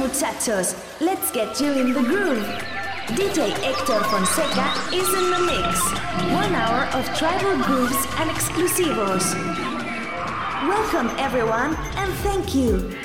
muchachos, let's get you in the groove. DJ Hector Fonseca is in the mix. 1 hour of tribal grooves and exclusivos. Welcome everyone and thank you.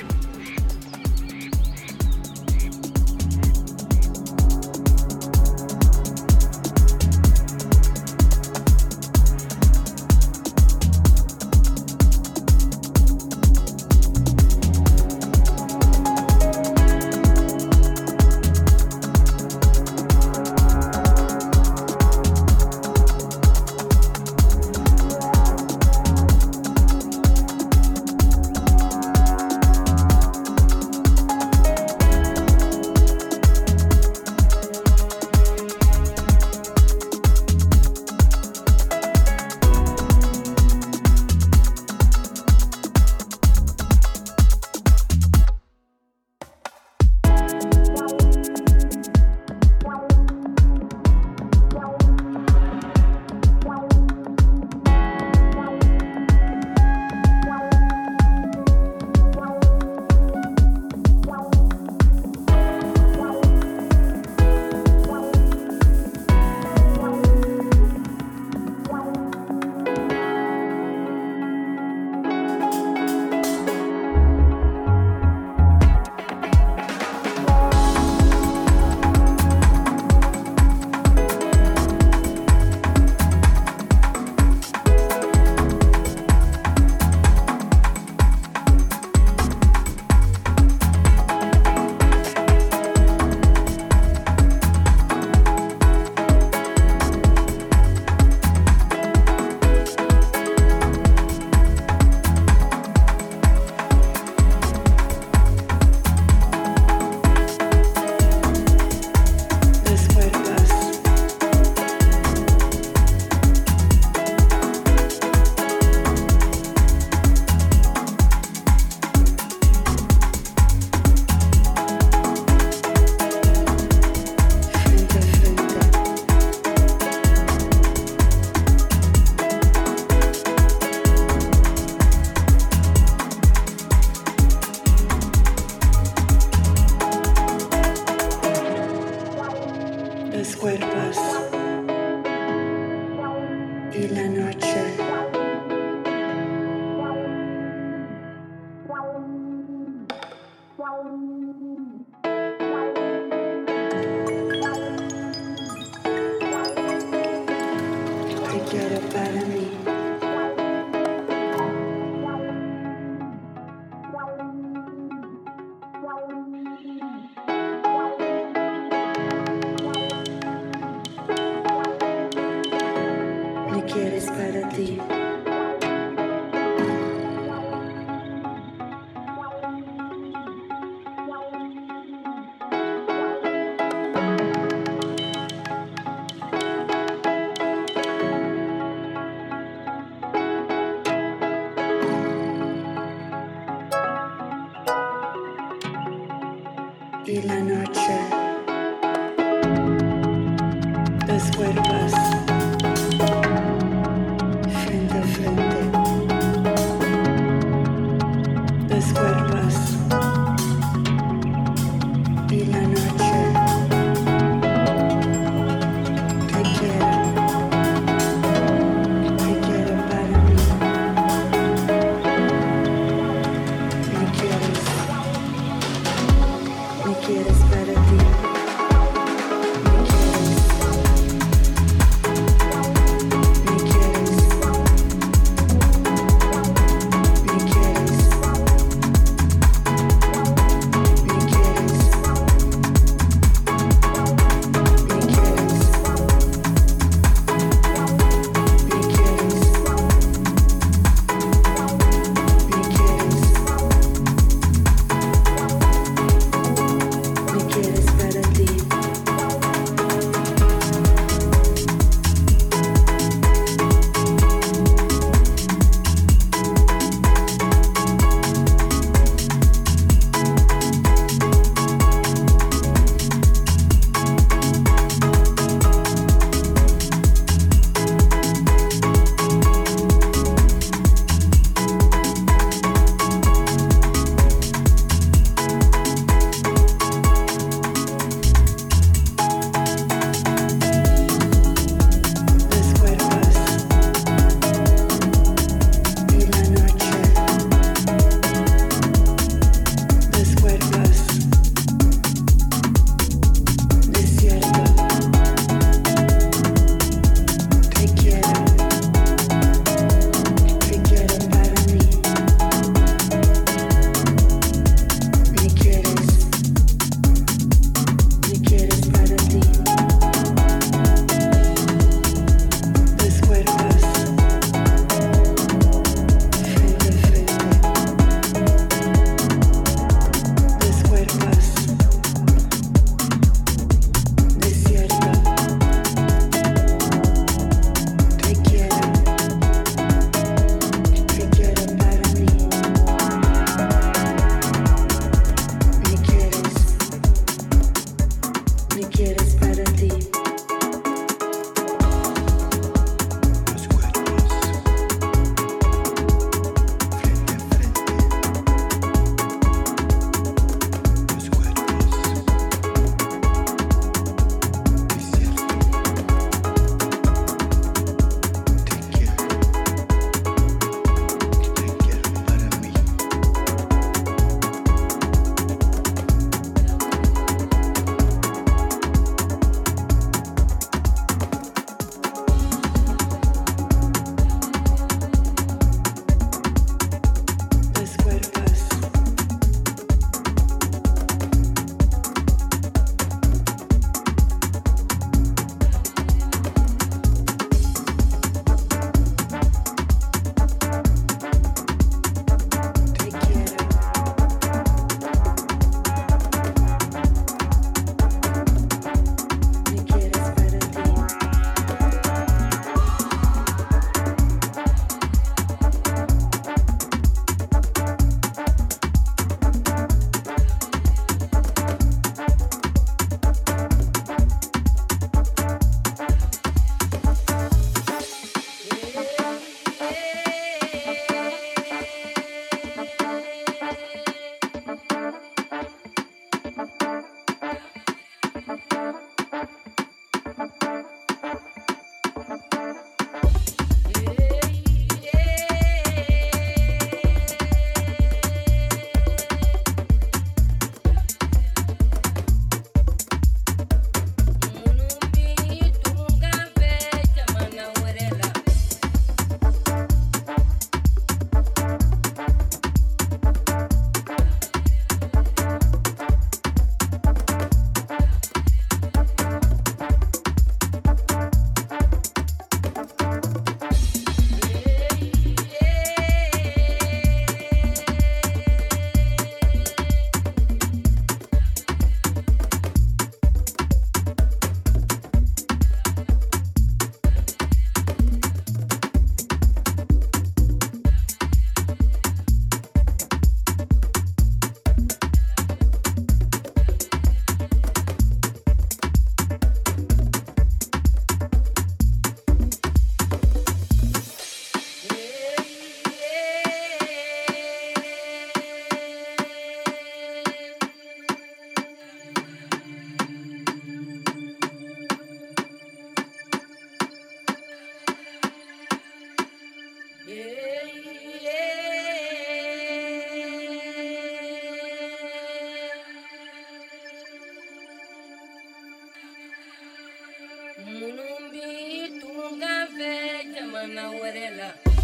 don't know what it looks.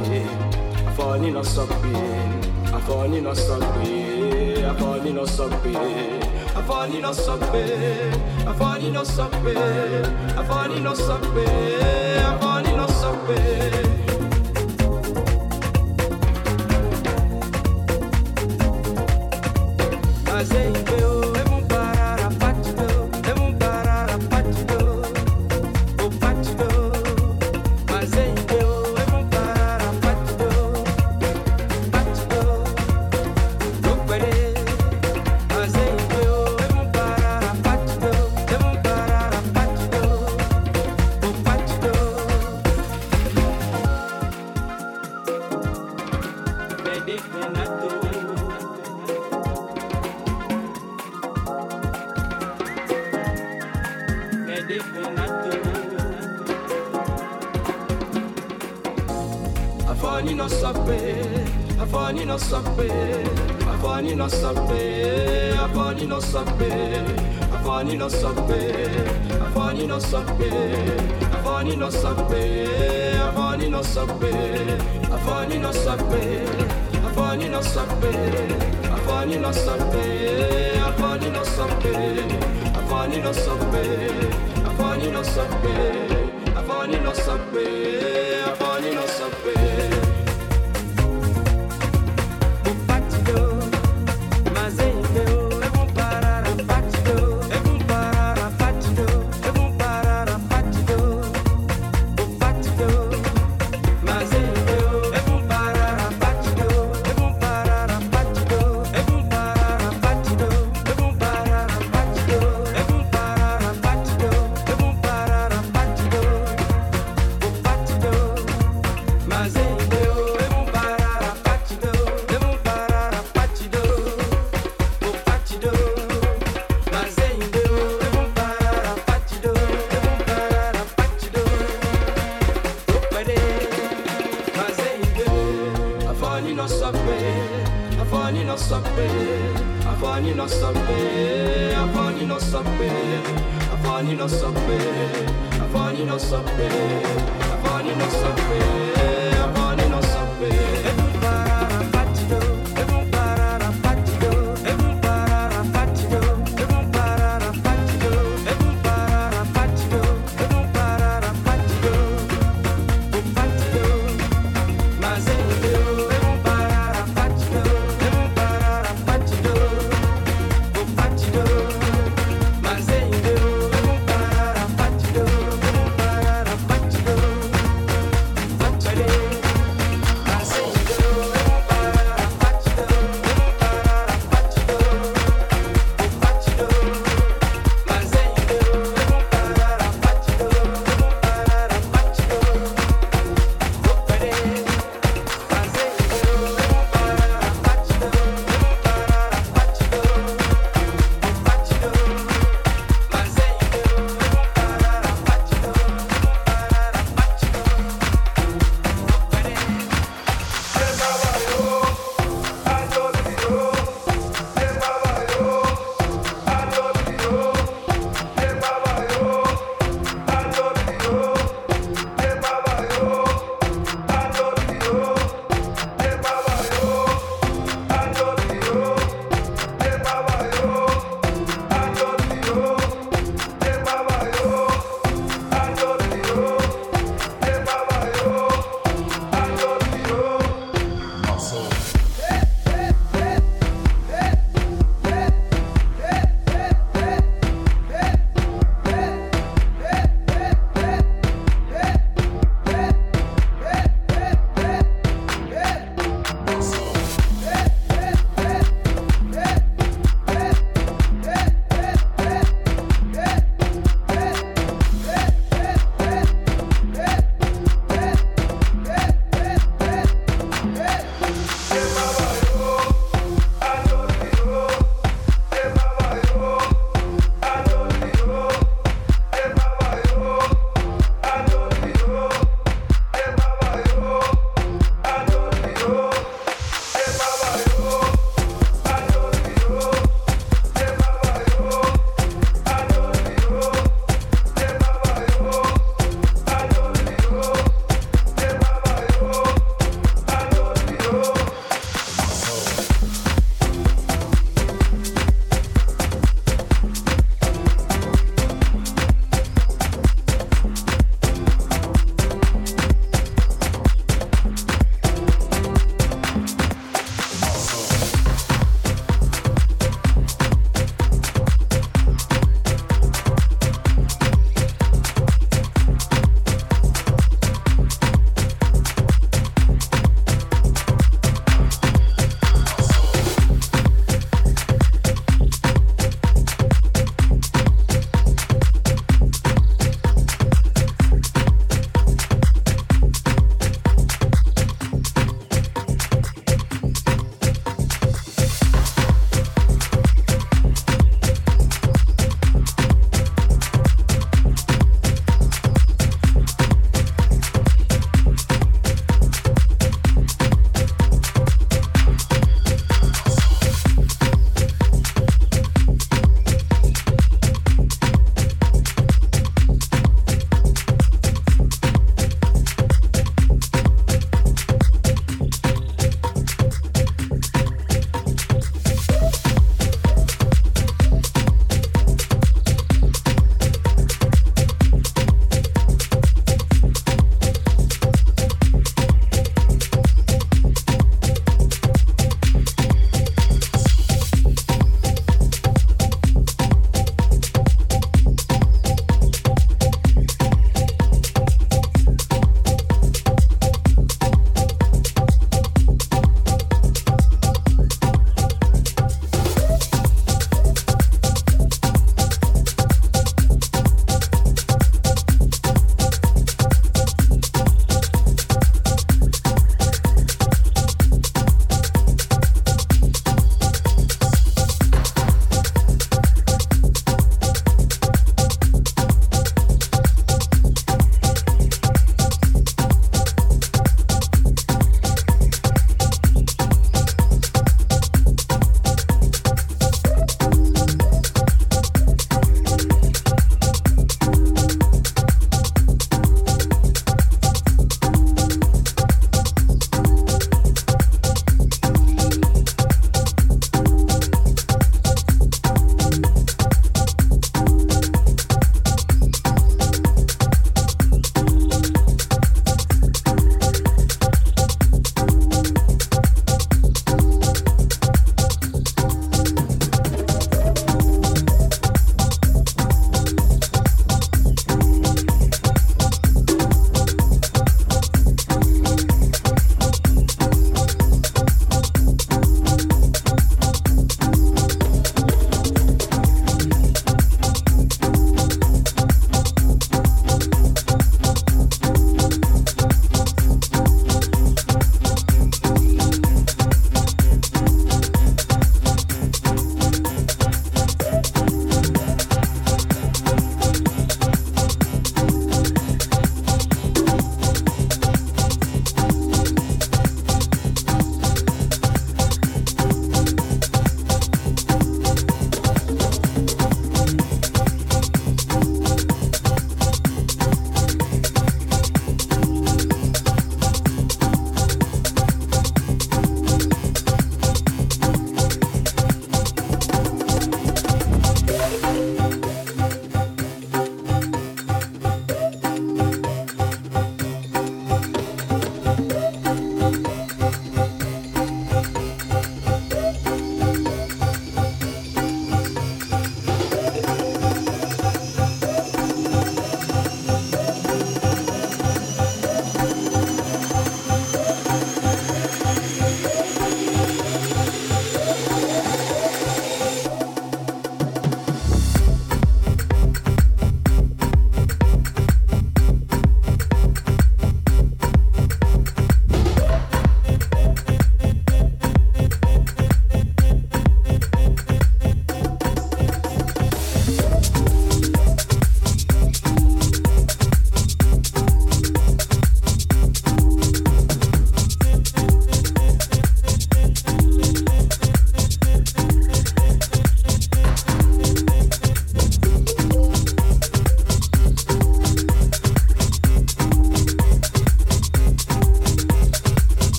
Hey.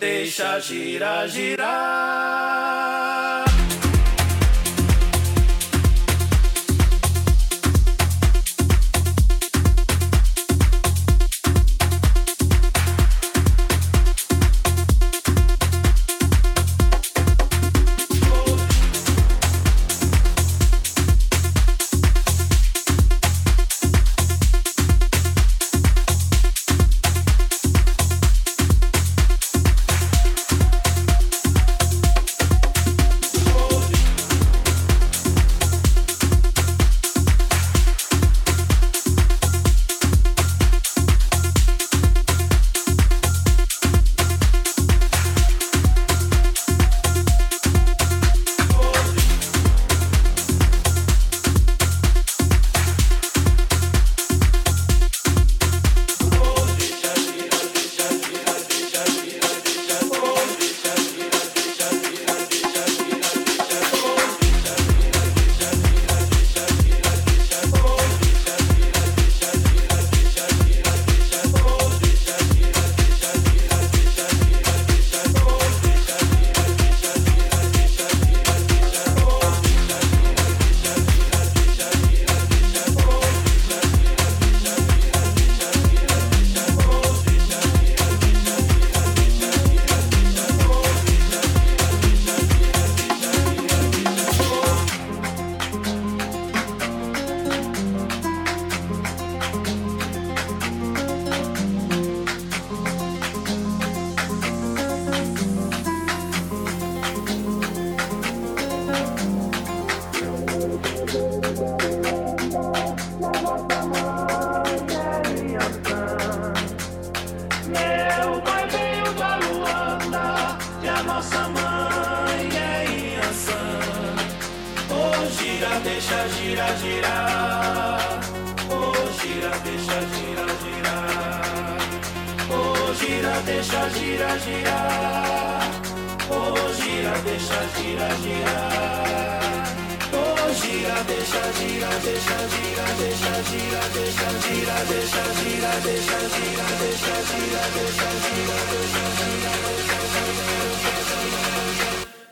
Deixa girar, girar.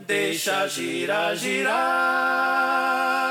Deixa girar, girar.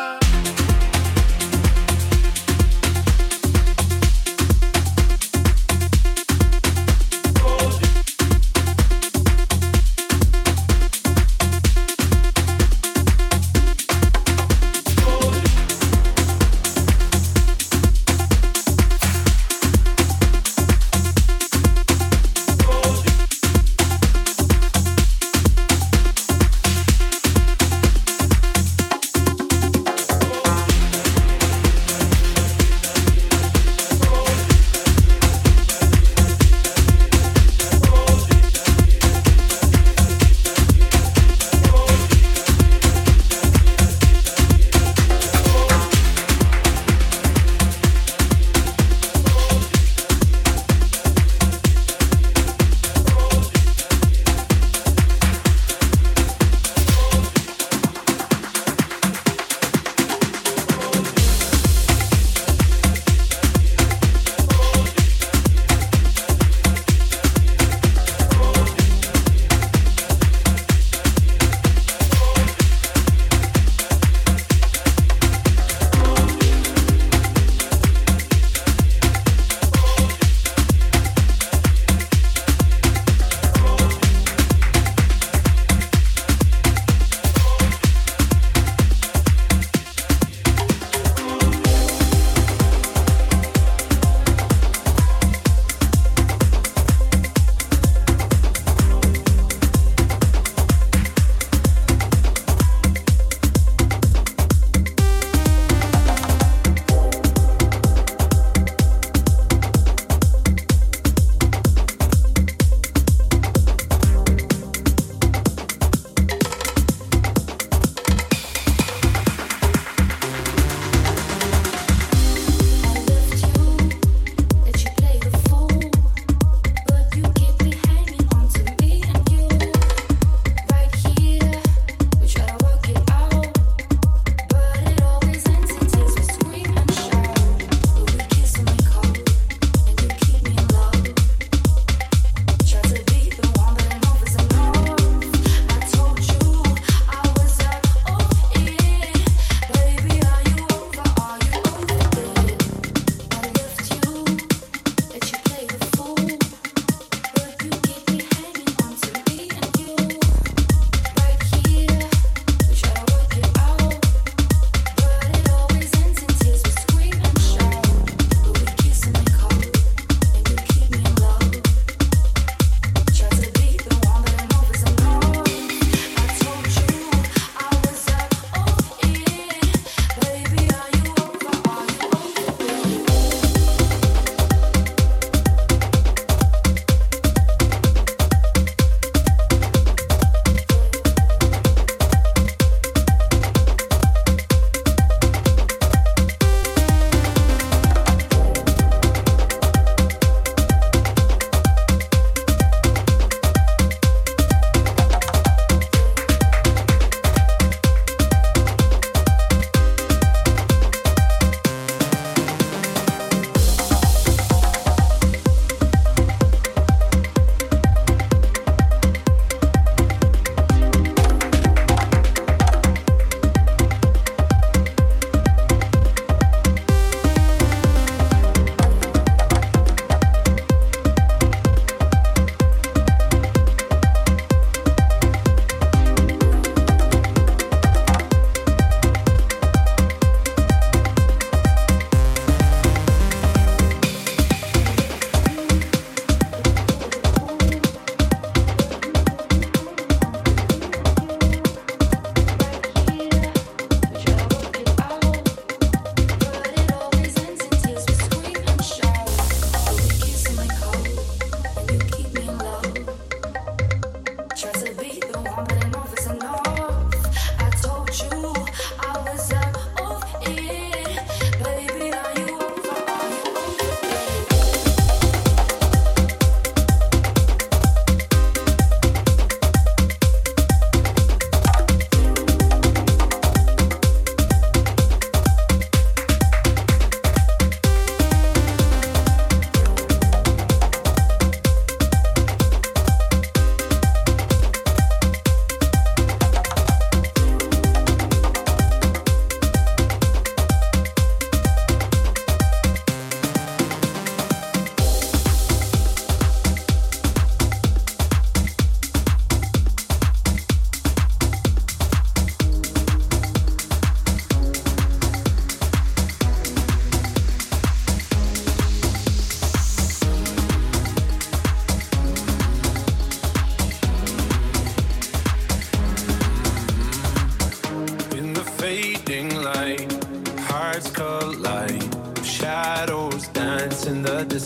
dance in the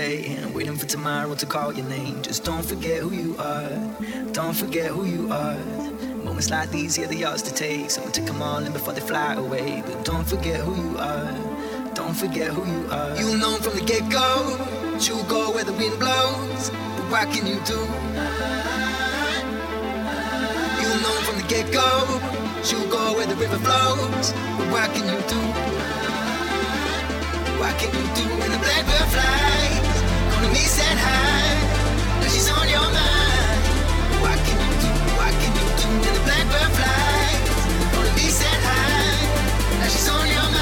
And waiting for tomorrow to call your name. Just don't forget who you are. Don't forget who you are. Moments like these, here they are to take. Someone take them all in before they fly away. But don't forget who you are. Don't forget who you are. You've known from the get-go. You go where the wind blows. But what can you do? You've known from the get-go. You go where the river flows. But what can you do? What can you do when the blackbird flies? Gonna miss that high, now she's on your mind. What can you do? What can you do when the blackbird flies? Gonna miss that high, now she's on your mind.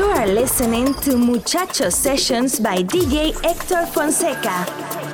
You are listening to Muchachos Sessions by DJ Hector Fonseca.